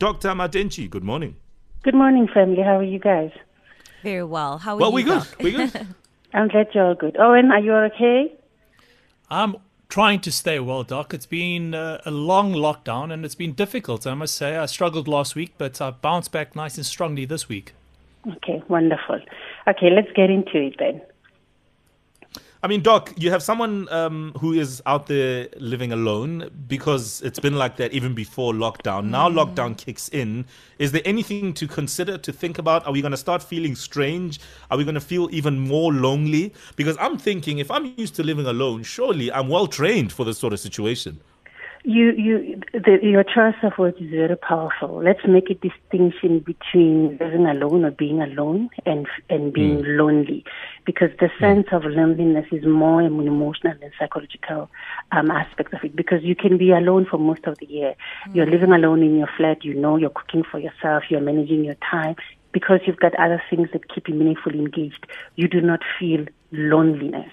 Dr. Matenjie, good morning. Good morning, family. How are you guys? Very well. How are you? Well, we're good. I'm glad you're all good. Owen, are you okay? I'm trying to stay well, Doc. It's been a long lockdown and it's been difficult, I must say. I struggled last week, but I bounced back nice and strongly this week. Okay, wonderful. Okay, let's get into it then. I mean, Doc, you have someone who is out there living alone, because it's been like that even before lockdown. Now lockdown kicks in. Is there anything to consider, to think about? Are we going to start feeling strange? Are we going to feel even more lonely? Because I'm thinking, if I'm used to living alone, surely I'm well trained for this sort of situation. Your choice of words is very powerful. Let's make a distinction between living alone or being alone and being lonely, because the sense of loneliness is more an emotional and psychological aspect of it, because you can be alone for most of the year. You're living alone in your flat, you know, you're cooking for yourself, you're managing your time, because you've got other things that keep you meaningfully engaged. You do not feel loneliness.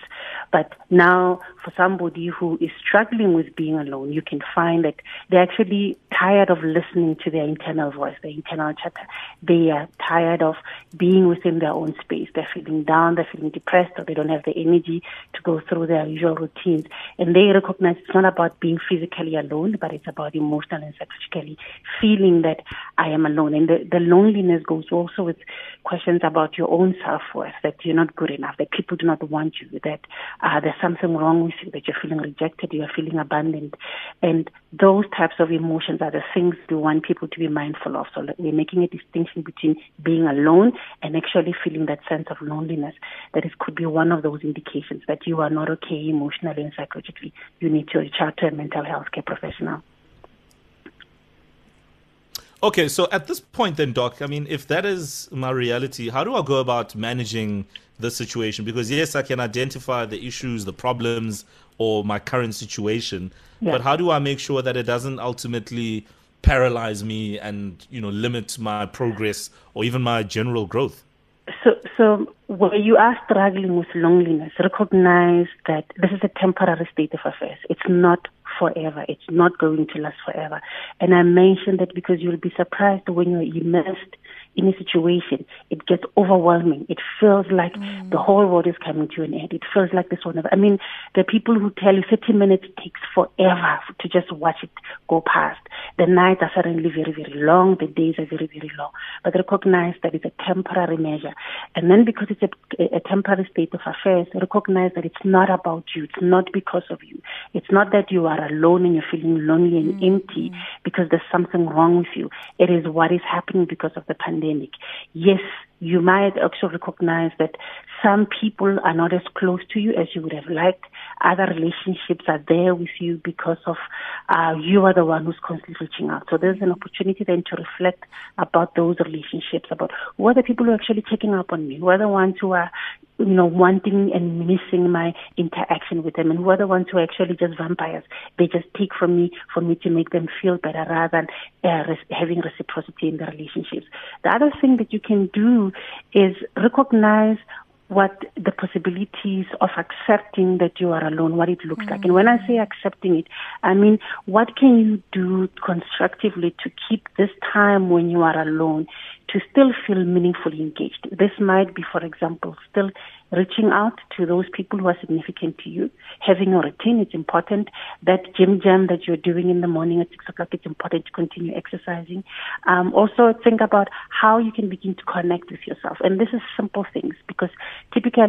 But now, for somebody who is struggling with being alone, you can find that they're actually tired of listening to their internal voice, their internal chatter. They are tired of being within their own space. They're feeling down, they're feeling depressed, or they don't have the energy to go through their usual routines. And they recognize it's not about being physically alone, but it's about emotionally and psychologically feeling that I am alone. And the loneliness goes also with questions about your own self-worth, that you're not good enough, that people do not want you, that there's something wrong with you, that you're feeling rejected, you're feeling abandoned. And those types of emotions are the things we want people to be mindful of. So we're making a distinction between being alone and actually feeling that sense of loneliness. That it could be one of those indications that you are not okay emotionally and psychologically. You need to reach out to a mental health care professional. Okay, so at this point then, Doc, I mean, if that is my reality, how do I go about managing the situation? Because, yes, I can identify the issues, the problems, or my current situation, but how do I make sure that it doesn't ultimately paralyze me and, you know, limit my progress or even my general growth? So when you are struggling with loneliness, recognize that this is a temporary state of affairs. It's not forever. It's not going to last forever. And I mentioned that because you'll be surprised when you're immersed in a situation, it gets overwhelming. It feels like the whole world is coming to an end. It feels like this one. I mean, the people who tell you 30 minutes takes forever to just watch it go past. The nights are suddenly very, very long. The days are very, very long. But recognize that it's a temporary measure. And then because it's a temporary state of affairs, recognize that it's not about you. It's not because of you. It's not that you are alone and you're feeling lonely and empty because there's something wrong with you. It is what is happening because of the pandemic. Yes, you might also recognize that some people are not as close to you as you would have liked. Other relationships are there with you because of you are the one who's constantly reaching out. So there's an opportunity then to reflect about those relationships, about who are the people who are actually checking up on me, who are the ones who are, you know, wanting and missing my interaction with them, and who are the ones who are actually just vampires. They just take from me to make them feel better rather than having reciprocity in the relationships. The other thing that you can do is recognize what the possibilities of accepting that you are alone, what it looks like. And when I say accepting it, I mean, what can you do constructively to keep this time when you are alone to still feel meaningfully engaged? This might be, for example, still reaching out to those people who are significant to you, having a routine. It's important. That gym jam that you're doing in the morning at 6 o'clock, it's important to continue exercising. Also think about how you can begin to connect with yourself. And this is simple things, because typically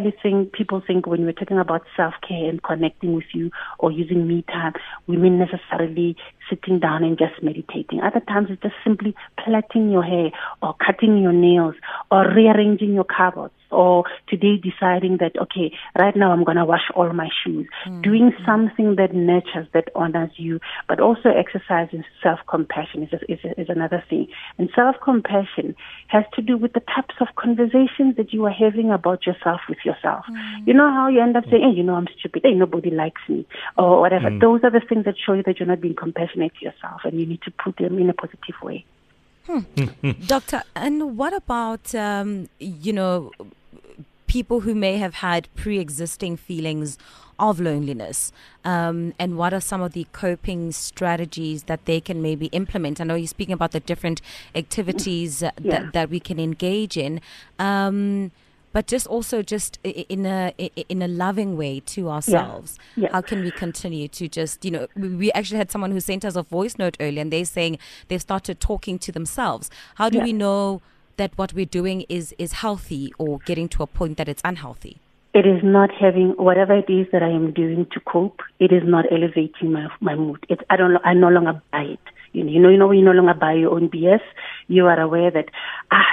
people think when we're talking about self-care and connecting with you or using me time, we mean necessarily sitting down and just meditating. Other times it's just simply plaiting your hair or cutting your nails or rearranging your cupboards, or today deciding that, okay, right now I'm going to wash all my shoes. Doing something that nurtures, that honors you, but also exercising self-compassion is another thing. And self-compassion has to do with the types of conversations that you are having about yourself with yourself. You know how you end up saying, hey, you know, I'm stupid, hey, nobody likes me, or whatever. Those are the things that show you that you're not being compassionate to yourself, and you need to put them in a positive way. Doctor, and what about, you know, people who may have had pre-existing feelings of loneliness, and what are some of the coping strategies that they can maybe implement? I know you're speaking about the different activities that we can engage in, but just also just in a loving way to ourselves. Yeah. Yeah. How can we continue to just, you know, we actually had someone who sent us a voice note earlier, and they're saying they've started talking to themselves. How do we know that what we're doing is healthy, or getting to a point that it's unhealthy? It is not having whatever it is that I am doing to cope. It is not elevating my mood. I no longer buy it. You know, when you no longer buy your own BS, you are aware that,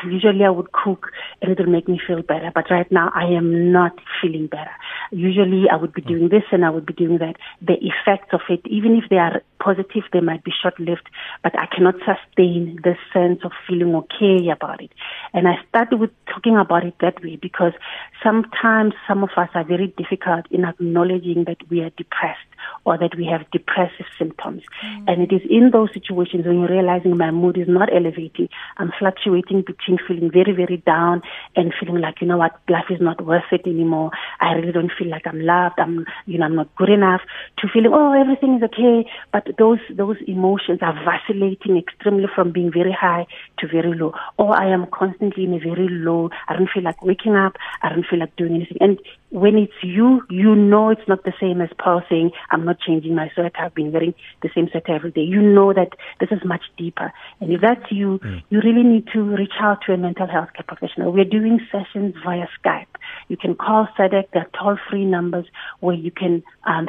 usually I would cook and it will make me feel better, but right now I am not feeling better. Usually I would be doing this and I would be doing that. The effects of it, even if they are positive, they might be short-lived, but I cannot sustain this sense of feeling okay about it. And I started with talking about it that way because sometimes some of us are very difficult in acknowledging that we are depressed or that we have depressive symptoms. And it is in those situations when you're realizing my mood is not elevating. I'm fluctuating between feeling very, very down and feeling like, you know what, life is not worth it anymore. I really don't feel like I'm loved. I'm not good enough, to feeling, everything is okay. But those emotions are vacillating extremely from being very high to very low. Or I am constantly in a very low. I don't feel like waking up. I don't feel like doing anything. And when it's you know it's not the same as Paul saying, I'm not changing my sweater. I've been wearing the same sweater every day. You know that this is much deeper. And if that's you, you really need to reach out to a mental health care professional. We're doing sessions via Skype. You can call SEDEC. There are toll-free numbers where you can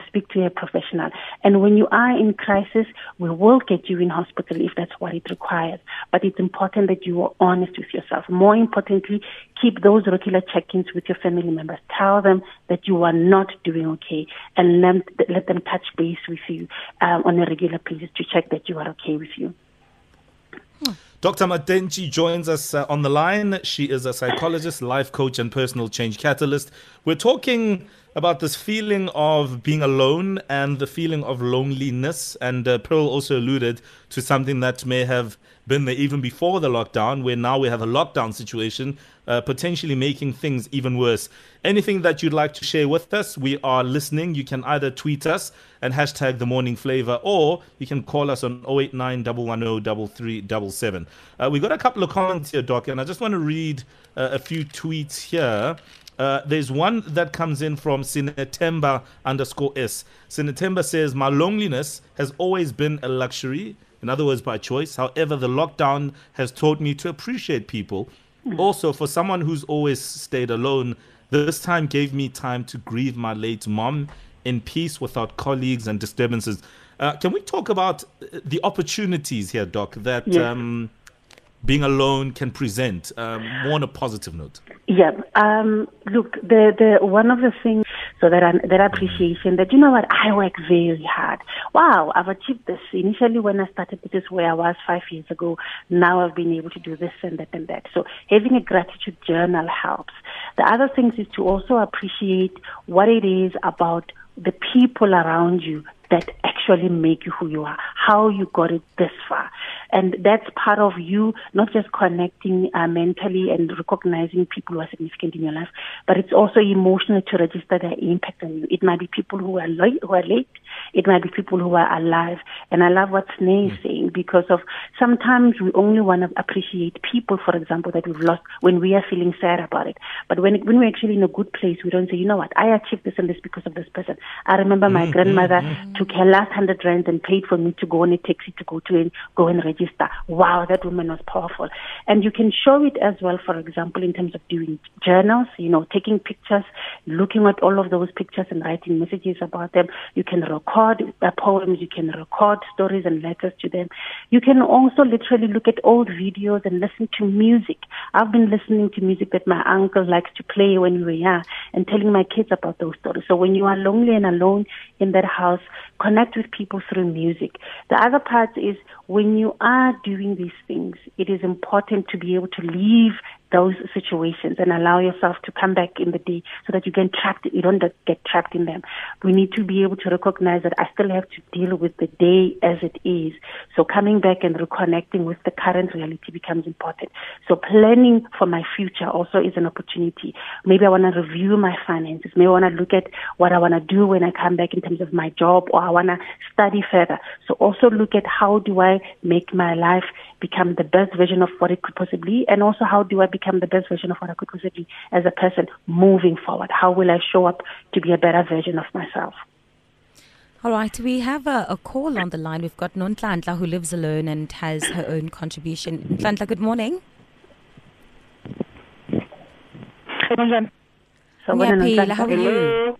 speak to a professional. And when you are in crisis, we will get you in hospital if that's what it requires. But it's important that you are honest with yourself. More importantly, keep those regular check-ins with your family members. Tell them that you are not doing okay, and let them touch base with you on a regular basis to check that you are okay with you. Dr. Matenjie joins us on the line. She is a psychologist, life coach, and personal change catalyst. We're talking about this feeling of being alone and the feeling of loneliness. And Pearl also alluded to something that may have been there even before the lockdown, where now we have a lockdown situation, potentially making things even worse. Anything that you'd like to share with us, we are listening. You can either tweet us and hashtag The Morning Flavor, or you can call us on 089-110-3377. We got a couple of comments here, Doc, and I just want to read a few tweets here. There's one that comes in from Sinetemba _S. Sinetemba says, my loneliness has always been a luxury, in other words, by choice. However, the lockdown has taught me to appreciate people. Also, for someone who's always stayed alone, this time gave me time to grieve my late mom in peace without colleagues and disturbances. Can we talk about the opportunities here, Doc, that being alone can present, more on a positive note? Yeah. Look, the one of the things, so that appreciation that, you know what, I work very hard. Wow, I've achieved this. Initially when I started, this is where I was 5 years ago. Now I've been able to do this and that and that. So having a gratitude journal helps. The other things is to also appreciate what it is about the people around you that actually make you who you are, how you got it this far. And that's part of you, not just connecting mentally and recognizing people who are significant in your life, but it's also emotional to register their impact on you. It might be people who are late. It might be people who are alive. And I love what Sneh is saying, because of sometimes we only want to appreciate people, for example, that we've lost when we are feeling sad about it. But when we're actually in a good place, we don't say, you know what, I achieved this and this because of this person. I remember my grandmother took her last 100 rand and paid for me to go on a taxi to go and register. Wow, that woman was powerful. And you can show it as well, for example, in terms of doing journals, you know, taking pictures, looking at all of those pictures and writing messages about them. You can record poems, you can record stories and letters to them. You can also literally look at old videos and listen to music. I've been listening to music that my uncle likes to play when we were young and telling my kids about those stories. So when you are lonely and alone in that house, connect with people through music. The other part is when you are doing these things, it is important to be able to leave those situations and allow yourself to come back in the day so that you don't get trapped in them. We need to be able to recognize that I still have to deal with the day as it is. So coming back and reconnecting with the current reality becomes important. So planning for my future also is an opportunity. Maybe I want to review my finances. Maybe I want to look at what I want to do when I come back in terms of my job, or I want to study further. So also look at how do I make my life become the best version of what it could possibly, and also how do I become the best version of what I could possibly as a person moving forward. How will I show up to be a better version of myself? All right, we have a call on the line. We've got Nonhlanhla, who lives alone and has her own contribution. Nonhlanhla, good morning. Nonhlanhla, how are you?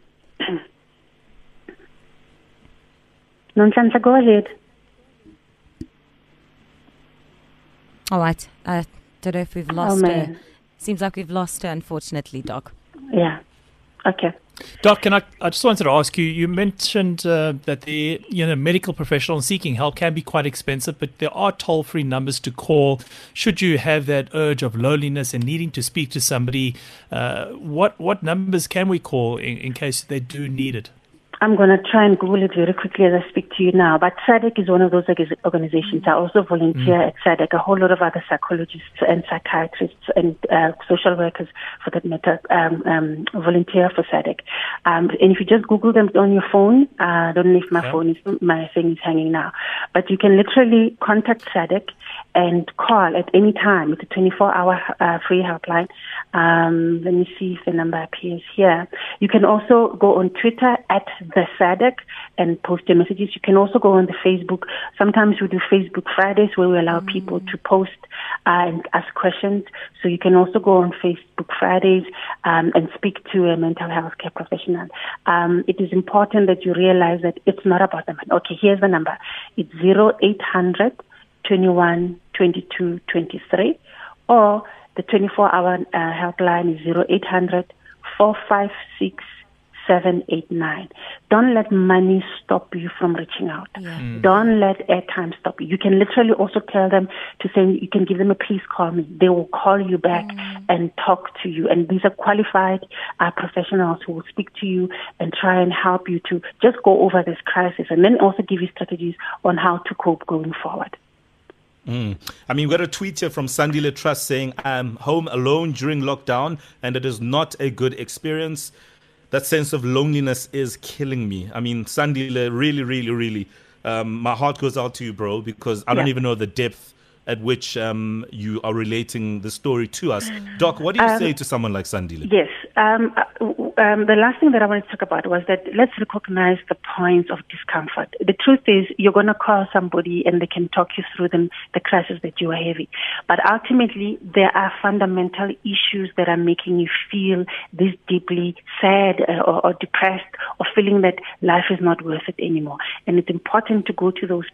Nonhlanhla, go ahead. All right. Don't know if we've lost her. Seems like we've lost her, unfortunately, Doc. Yeah. Okay. Doc, and I just wanted to ask you. You mentioned that the medical professionals seeking help can be quite expensive, but there are toll-free numbers to call should you have that urge of loneliness and needing to speak to somebody. What numbers can we call in case they do need it? I'm going to try and Google it very quickly as I speak to you now. But SEDEC is one of those organizations. I also volunteer at SEDEC. A whole lot of other psychologists and psychiatrists and social workers, for that matter, volunteer for SEDEC. And if you just Google them on your phone, I don't know if my thing is hanging now. But you can literally contact SEDEC and call at any time. It's a 24-hour free helpline. Let me see if the number appears here. You can also go on Twitter at the SADC and post your messages. You can also go on the Facebook. Sometimes we do Facebook Fridays where we allow people to post and ask questions. So you can also go on Facebook Fridays and speak to a mental health care professional. It is important that you realize that it's not about the money. Okay, here's the number. It's 0800 21 22 23, or the 24-hour helpline is 0800 456 789. Don't let money stop you from reaching out. Yeah. Don't let airtime stop you. You can literally also tell them to say, you can give them a please call me. They will call you back and talk to you. And these are qualified professionals who will speak to you and try and help you to just go over this crisis, and then also give you strategies on how to cope going forward. I mean, we've got a tweet here from Sandile Trust saying, I'm home alone during lockdown and it is not a good experience. That sense of loneliness is killing me. I mean, Sandile, really, really, really, my heart goes out to you, bro, because I don't even know the depth at which you are relating the story to us. Doc, what do you say to someone like Sandile? Yes. The last thing that I wanted to talk about was that let's recognize the points of discomfort. The truth is you're going to call somebody and they can talk you through the crisis that you are having. But ultimately, there are fundamental issues that are making you feel this deeply sad or depressed, or feeling that life is not worth it anymore. And it's important to go to those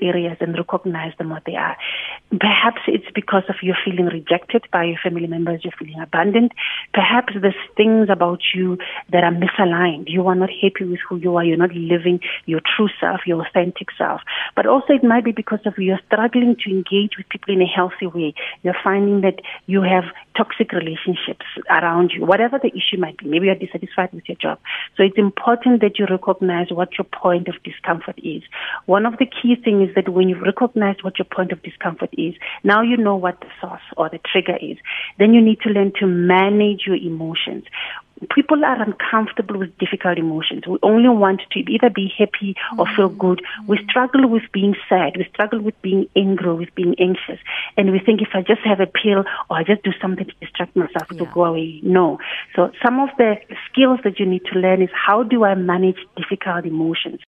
areas and recognize them what they are. Perhaps it's because of you're feeling rejected by your family members, you're feeling abandoned. Perhaps there's things about you that are misaligned. You are not happy with who you are. You're not living your true self, your authentic self. But also it might be because of you're struggling to engage with people in a healthy way. You're finding that you have toxic relationships around you, whatever the issue might be. Maybe you're dissatisfied with your job. So it's important that you recognize what your point of discomfort is. One of the key things is that when you recognize what your point of discomfort is, now you know what the source or the trigger is. Then you need to learn to manage your emotions. People are uncomfortable with difficult emotions. We only want to either be happy or feel good. We struggle with being sad. We struggle with being angry, with being anxious. And we think if I just have a pill or I just do something to distract myself, it will go away. No. So some of the skills that you need to learn is how do I manage difficult emotions?